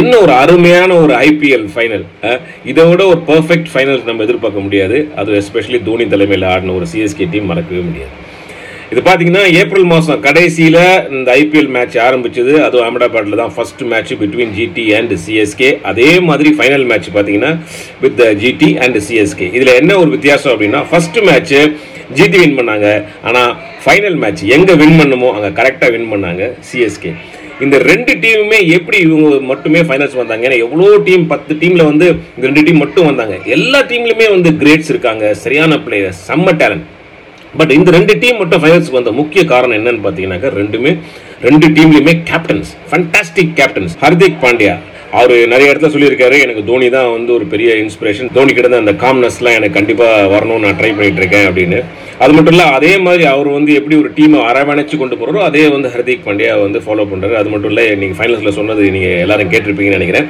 என்ன ஒரு அருமையான ஒரு ஐபிஎல் ஃபைனல். இதை விட ஒரு பர்ஃபெக்ட் ஃபைனல் நம்ம எதிர்பார்க்க முடியாது. அது எஸ்பெஷலி தோனி தலைமையில் ஆடின ஒரு சிஎஸ்கே டீம் மறக்கவே முடியாது. இது பார்த்தீங்கன்னா ஏப்ரல் மாதம் கடைசியில் இந்த ஐபிஎல் மேட்ச் ஆரம்பித்தது. அதுவும் அகமதாபாத்தில் தான் first match between GT and CSK. அதே மாதிரி ஃபைனல் மேட்ச் பார்த்தீங்கன்னா வித் ஜிடி அண்ட் சிஎஸ்கே. இதில் என்ன ஒரு வித்தியாசம் அப்படின்னா, ஃபர்ஸ்ட் மேட்ச்சு ஜிடி வின் பண்ணாங்க, ஆனால் ஃபைனல் மேட்ச் எங்கே வின் பண்ணுமோ அங்கே கரெக்டாக வின் பண்ணாங்க சிஎஸ்கே. இந்த ரெண்டு டீமுமே எப்படி இவங்க மட்டுமே ஃபைனல்ஸ் வந்தாங்க? ஏன்னா எவ்வளோ டீம் 10 டீமில் வந்து இந்த 2 டீம் மட்டும் வந்தாங்க. எல்லா டீம்லையுமே வந்து கிரேட்ஸ் இருக்காங்க, சரியான பிளேயர்ஸ், செம்ம டேலண்ட். பட் இந்த 2 டீம் மட்டும் ஃபைனல்ஸ்க்கு வந்த முக்கிய காரணம் என்னன்னு பார்த்தீங்கன்னாக்கா, ரெண்டு டீம்லையுமே captains, fantastic captains. Hardik Pandya அவர் நிறைய இடத்துல சொல்லியிருக்காரு, எனக்கு தோனி தான் வந்து ஒரு பெரிய இன்ஸ்பிரேஷன், தோனி கிட்ட தான் அந்த காம்னஸ்லாம் எனக்கு கண்டிப்பாக வரணும்னு நான் ட்ரை பண்ணிகிட்டு இருக்கேன் அப்படின்னு. அது மட்டும் இல்லை, அதே மாதிரி அவர் வந்து எப்படி ஒரு டீமை அரவணைச்சு கொண்டு போகிறாரோ அதே வந்து ஹர்திக் பாண்டியா வந்து ஃபாலோ பண்ணுறாரு. அது மட்டும் இல்லை, நீங்கள் ஃபைனல்ஸில் சொன்னது நீங்கள் எல்லாரும் கேட்டிருப்பீங்கன்னு நினைக்கிறேன்.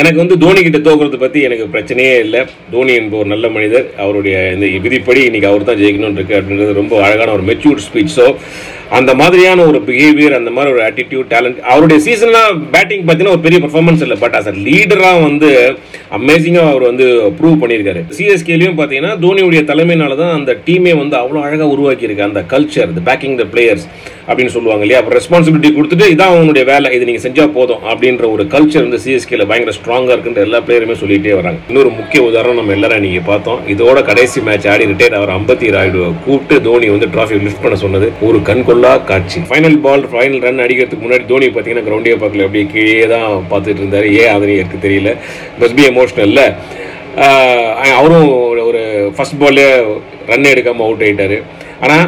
எனக்கு வந்து தோனி கிட்ட தோக்குறது பற்றி எனக்கு பிரச்சனையே இல்லை. தோனி என்ப ஒரு நல்ல மனிதர், அவருடைய இந்த விதிப்படி இன்றைக்கி அவர் தான் ஜெயிக்கணும்னு இருக்குது அப்படின்றது ரொம்ப அழகான ஒரு மெச்சூர்ட் ஸ்பீச். ஸோ அந்த மாதிரியான ஒரு பிஹேவியர், அந்த மாதிரி ஒரு ஆட்டிடியூட், டேலண்ட். அவருடைய சீசன்லாம் பேட்டிங் பார்த்தீங்கன்னா ஒரு பெரிய பர்ஃபார்மன்ஸ் இல்லை, பட் அஸ் அ லீடராக வந்து அமேசிங்காக அவர் வந்து ப்ரூவ் பண்ணியிருக்காரு. சிஎஸ்கேலையும் பார்த்தீங்கன்னா தோனியுடைய தலைமையினால தான் அந்த டீமே வந்து அவ்வளோ அழகாக உருவாக்கியிருக்கு. அந்த culture, the backing the players அப்படின்னு சொல்லுவாங்க இல்லையா, அப்புறம் ரெஸ்பான்சிபிலிட்டி கொடுத்துட்டு இதான் அவங்களுடைய வேலை, இது நீங்கள் செஞ்சால் போதும் அப்படின்ற ஒரு கல்ச்சர் வந்து சிஎஸ்கேல பயங்கர ஸ்ட்ராங்காக இருக்குன்ற எல்லா பிளேயருமே சொல்லிகிட்டே வராங்க. இன்னொரு முக்கிய உதாரணம் நம்ம எல்லாரும் நீங்கள் பார்த்தோம், இதோட கடைசி மேட்ச் ஆடி ரிட்டையர் அவர் அம்பத்தி ராயுடு கூப்பிட்டு தோனி வந்து டிராஃபி லிஃப்ட் பண்ண சொன்னது ஒரு கண்கொள்ள காட்சி. ஃபைனல் பால், ஃபைனல் ரன் அடிக்கிறதுக்கு முன்னாடி தோனி பார்த்தீங்கன்னா கிரவுண்டே பார்க்கல, அப்படியே கீழே தான் பார்த்துட்டு இருந்தார். ஏன் அதுன்னு எனக்கு தெரியல, மஸ்ட் பி எமோஷனல். அவரும் ஒரு ஃபர்ஸ்ட் பால்லே ரன் எடுக்காமல் அவுட் ஆகிட்டார். ஆனால்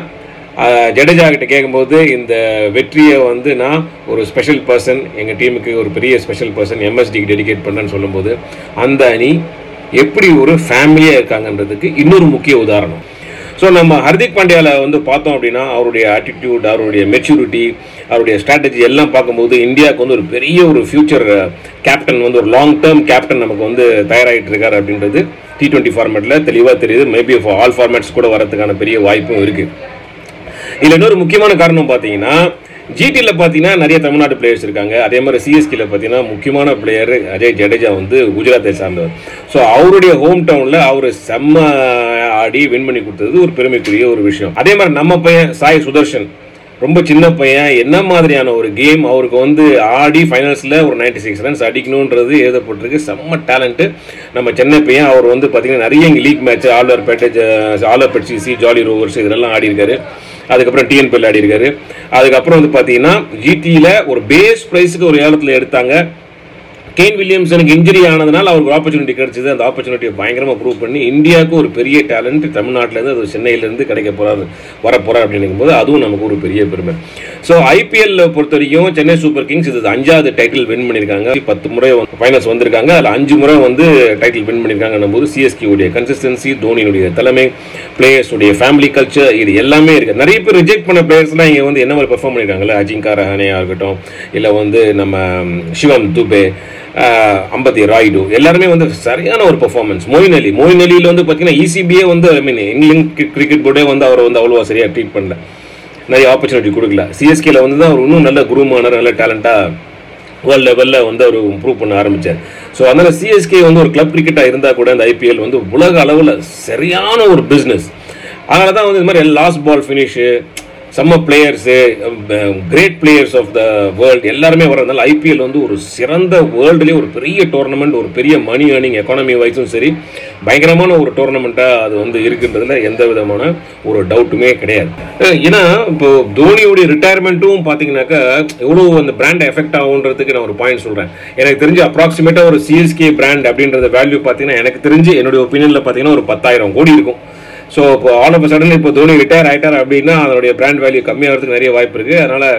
ஜடேஜா கிட்ட கேட்கும்போது, இந்த வெற்றியை வந்து நான் ஒரு ஸ்பெஷல் பர்சன், எங்கள் டீமுக்கு ஒரு பெரிய ஸ்பெஷல் பர்சன் எம்எஸ்டிக்கு டெடிகேட் பண்ணேன்னு சொல்லும்போது அந்த அணி எப்படி ஒரு ஃபேமிலியாக இருக்காங்கன்றதுக்கு இன்னொரு முக்கிய உதாரணம். ஸோ நம்ம ஹர்திக் பாண்டியாவில் வந்து பார்த்தோம் அப்படின்னா, அவருடைய ஆட்டிடியூட், அவருடைய மெச்சூரிட்டி, அவருடைய ஸ்ட்ராட்டஜி எல்லாம் பார்க்கும்போது இந்தியாவுக்கு வந்து ஒரு பெரிய ஒரு ஃபியூச்சர் கேப்டன் வந்து ஒரு லாங் டேர்ம் கேப்டன் நமக்கு வந்து தயாராகிட்டு இருக்கார் அப்படின்றது T20 ஃபார்மேட்டில் தெளிவாக தெரியுது. மேபி ஆல் ஃபார்மேட்ஸ் கூட வரதுக்கான பெரிய வாய்ப்பும் இருக்குது. இதில் இன்னொரு முக்கியமான காரணம் பார்த்தீங்கன்னா, ஜிடியில் பார்த்தீங்கன்னா நிறைய தமிழ்நாடு பிளேயர்ஸ் இருக்காங்க. அதே மாதிரி சிஎஸ்கேயில் பார்த்தீங்கன்னா முக்கியமான பிளேயர் அஜய் ஜடேஜா வந்து குஜராத்தை சார்ந்தவர். ஸோ அவருடைய ஹோம் டவுனில் அவர் செம்ம ஆடி வின் பண்ணி கொடுத்தது ஒரு பெருமைக்குரிய ஒரு விஷயம். அதே மாதிரி நம்ம பையன் சாய் சுதர்ஷன், ரொம்ப சின்ன பையன், என்ன மாதிரியான ஒரு கேம் அவருக்கு வந்து ஆடி ஃபைனல்ஸில் ஒரு 96 ரன்ஸ் அடிக்கணுன்றது எழுதப்பட்டிருக்கு. செம்ம டேலண்ட்டு நம்ம சென்னை பையன். அவர் வந்து பார்த்தீங்கன்னா நிறைய இங்கே லீக் மேட்ச், ஆலர் பேட்டேஜ், ஆலர் பெட்சிசி, ஜாலி ரோவர்ஸ் இதெல்லாம் ஆடி இருக்காரு. அதுக்கப்புறம் TNPL ஆடி இருக்காரு. அதுக்கப்புறம் வந்து பார்த்தீங்கன்னா ஜிடியில் ஒரு பேஸ் ப்ரைஸுக்கு ஒரு ஏலத்தில் எடுத்தாங்க. கேன் வில்லியம்சனுக்கு இன்ஜுரி ஆனதுனால அவருக்கு ஒரு ஆப்பர்ச்சுனிட்டி கிடைச்சிது. அந்த ஆப்பர்ச்சுனிட்டியை பயங்கரமாக ப்ரூவ் பண்ணி இந்தியாவுக்கு ஒரு பெரிய டேலண்ட் தமிழ்நாட்டிலேருந்து, அது சென்னையிலேருந்து கிடைக்க போகிறாரு, வர போகிறார் அப்படின்னும் போது அதுவும் நமக்கு ஒரு பெரிய பெருமை. ஸோ ஐபிஎல்ல பொறுத்த வரைக்கும் சென்னை சூப்பர் கிங்ஸ் இது 5வது டைட்டில் வின் பண்ணியிருக்காங்க. 10 முறை ஃபைனல்ஸ் வந்திருக்காங்க, அதில் 5 முறை வந்து டைட்டில் வின் பண்ணியிருக்காங்கன்னும் போது சிஎஸ்கே உடைய கன்சிஸ்டன்சி, தோனியுடைய தலைமை, பிளேயர்ஸுடைய ஃபேமிலி கல்ச்சர், இது எல்லாமே இருக்குது. நிறைய பேர் ரிஜெக்ட் பண்ண பிளேயர்ஸ்லாம் இங்கே வந்து என்ன மாதிரி பெர்ஃபார்ம் பண்ணியிருக்காங்கல்ல, அஜிங்கா ரஹானேயாக இருக்கட்டும், இல்லை வந்து நம்ம சிவம் துபே, அம்பத்தி ராய்டு, எல்லாருமே வந்து சரியான ஒரு பெர்ஃபார்மன்ஸ். மோயின் அலியில் வந்து பார்த்தீங்கன்னா ECBயே வந்து இங்கிலாந்து கிரிக்கெட் போர்டே வந்து அவரை வந்து அவ்வளோவா சரியாக ட்ரீட் பண்ணல, நிறைய ஆப்பர்ச்சுனிட்டி கொடுக்கல. சிஎஸ்கேல வந்து தான் அவர் இன்னும் நல்ல குரூமானார், நல்ல டேலண்ட்டாக வேர்ல்டு லெவலில் வந்து அவர் இம்ப்ரூவ் பண்ண ஆரம்பித்தார். ஸோ அதனால் சிஎஸ்கே வந்து ஒரு கிளப் கிரிக்கெட்டாக இருந்தால் கூட அந்த IPL வந்து உலக அளவில் சரியான ஒரு பிஸ்னஸ். அதனால தான் வந்து இது மாதிரி லாஸ்ட் பால் ஃபினிஷு, செம்ம players, great players of the world எல்லாருமே வரதுனால IPL வந்து ஒரு சிறந்த வேர்ல்டுலேயே ஒரு பெரிய டோர்னமெண்ட், ஒரு பெரிய மணி ஏர்னிங், எக்கானமி வைஸும் சரி பயங்கரமான ஒரு டோர்னமெண்ட்டாக அது வந்து இருக்குன்றதுல எந்த விதமான ஒரு டவுட்டுமே கிடையாது. ஏன்னா இப்போது தோனியுடைய ரிட்டையர்மெண்ட்டும் பார்த்தீங்கன்னாக்கா எவ்வளோ அந்த பிராண்ட் எஃபெக்ட் ஆகுன்றதுக்கு நான் ஒரு பாயிண்ட் சொல்கிறேன். எனக்கு தெரிஞ்சு அப்ராக்சிமேட்டாக ஒரு சிஎஸ்கே பிராண்ட் அப்படின்றத வேல்யூ பார்த்தீங்கன்னா, எனக்கு தெரிஞ்சு என்னுடைய ஒப்பீனியனில் பார்த்தீங்கன்னா ஒரு 10,000 கோடி இருக்கும். ஸோ இப்போ ஆல் ஆஃப் அ சடன் இப்போ தோனி ரிட்டையர் ஆகிட்டார் அப்படின்னா அதனுடைய பிராண்ட் வேல்யூ கம்மியாகிறதுக்கு நிறைய வாய்ப்பு இருக்குது. அதனால்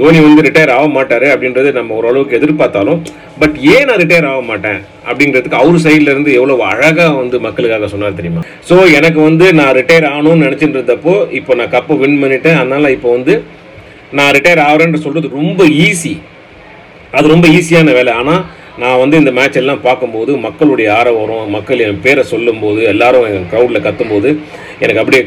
தோனி வந்து ரிட்டையர் ஆக மாட்டார் அப்படின்றது நம்ம ஓரளவுக்கு எதிர்பார்த்தாலும், பட் ஏன் நான் ரிட்டையர் ஆக மாட்டேன் அப்படின்றதுக்கு அவர் சைட்லேருந்து எவ்வளோ அழகாக வந்து மக்களுக்காக சொன்னார் தெரியுமா. ஸோ எனக்கு வந்து நான் ரிட்டையர் ஆகணும்னு நினச்சிட்டு இருந்தப்போ இப்போ நான் கப்பை வின் பண்ணிட்டேன், அதனால் இப்போ வந்து நான் ரிட்டையர் ஆகிறேன்னு சொல்கிறது ரொம்ப ஈஸி, அது ரொம்ப ஈஸியான வேலை. ஆனால் நான் வந்து இந்த மேட்ச் எல்லாம் பார்க்கும்போது மக்களுடைய ஆரவாரம், மக்கள் என் பேரை சொல்லும்போது, எல்லாரும் என் க்ரௌடில் கத்தும்போது எனக்கு அப்படியே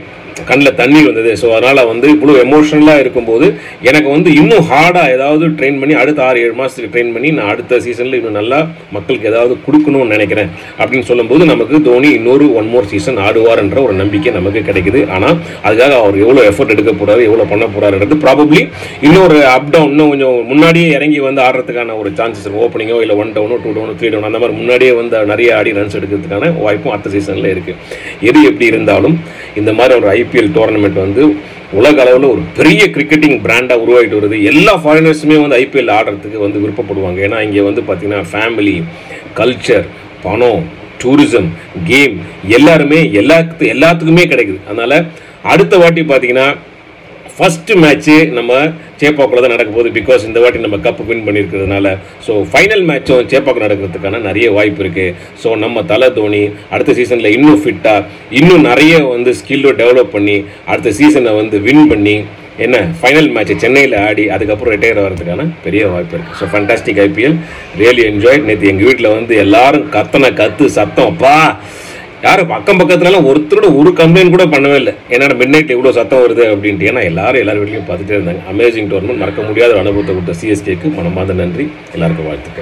கண்ணில் தண்ணி வந்தது. ஸோ அதனால் வந்து இவ்வளோ எமோஷ்னலாக இருக்கும்போது எனக்கு வந்து இன்னும் ஹார்டாக ஏதாவது ட்ரெயின் பண்ணி அடுத்த 6-7 மாதத்துக்கு ட்ரெயின் பண்ணி நான் அடுத்த சீசனில் இன்னும் நல்லா மக்களுக்கு ஏதாவது கொடுக்கணும்னு நினைக்கிறேன் அப்படின்னு சொல்லும்போது நமக்கு தோனி இன்னொரு 1 more season ஆடுவார் என்ற ஒரு நம்பிக்கை நமக்கு கிடைக்குது. ஆனால் அதுக்காக அவர் எவ்வளோ எஃபர்ட் எடுக்க போகிறாரு, எவ்வளோ பண்ண போகிறாருன்றது ப்ராபப்ளி இன்னொரு அப் டவுன், இன்னும் கொஞ்சம் முன்னாடியே இறங்கி வந்து ஆடுறதுக்கான ஒரு சான்சஸ், ஓப்பனிங்கோ இல்லை 1 down 2 down 3 down அந்த மாதிரி முன்னாடியே வந்து நிறைய ஆடி ரன்ஸ் எடுக்கிறதுக்கான வாய்ப்பும் அடுத்த சீசனில் இருக்குது. எது எப்படி இருந்தாலும் இந்த மாதிரி ஒரு ஐபிஎல் டோர்னமெண்ட் வந்து உலக அளவில் ஒரு பெரிய கிரிக்கெட்டிங் பிராண்டாக உருவாகிட்டு வருது. எல்லா ஃபாரினர்ஸுமே வந்து ஐபிஎல் ஆடுறதுக்கு வந்து விருப்பப்படுவாங்க. ஏன்னா இங்கே வந்து பார்த்திங்கன்னா ஃபேமிலி, கல்ச்சர், பணம், டூரிசம், கேம் எல்லாருமே எல்லாத்துக்குமே கிடைக்குது. அதனால் அடுத்த வாட்டி பார்த்திங்கன்னா ஃபஸ்ட்டு மேட்ச்சு நம்ம சேப்பாக்கில் தான் நடக்க போகுது. பிகாஸ் இந்த வாட்டி நம்ம கப்பு வின் பண்ணியிருக்கிறதுனால ஸோ ஃபைனல் மேட்சும் சேப்பாக்கு நடக்கிறதுக்கான நிறைய வாய்ப்பு இருக்குது. ஸோ நம்ம தலை தோனி அடுத்த சீசனில் இன்னும் ஃபிட்டாக, இன்னும் நிறைய வந்து ஸ்கில்லும் டெவலப் பண்ணி அடுத்த சீசனை வந்து வின் பண்ணி என்ன ஃபைனல் மேட்ச்சு சென்னையில் ஆடி அதுக்கப்புறம் ரிட்டையர் ஆகிறதுக்கான பெரிய வாய்ப்பு இருக்குது. So fantastic IPL, really enjoy. நேற்று எங்கள் வீட்டில் வந்து எல்லாரும் கத்து சத்தம் அப்பா, யாரும் பக்கம் பக்கத்துலலாம் ஒருத்தரோட ஒரு கம்ப்ளைண்ட் கூட பண்ணவே இல்லை, என்னோட மிட்நைட் இவ்வளோ சத்தம் வருது அப்படின்ட்டு. ஏன்னா எல்லாரும் வீட்லையும் பார்த்துட்டே இருந்தாங்க. அமேசிங் டோர்னமெண்ட், மறக்க முடியாத அனுபவத்தை கொடுத்த சிஎஸ்கேக்கு மனமார்ந்த நன்றி, எல்லாருக்கும் வாழ்த்துக்கள்.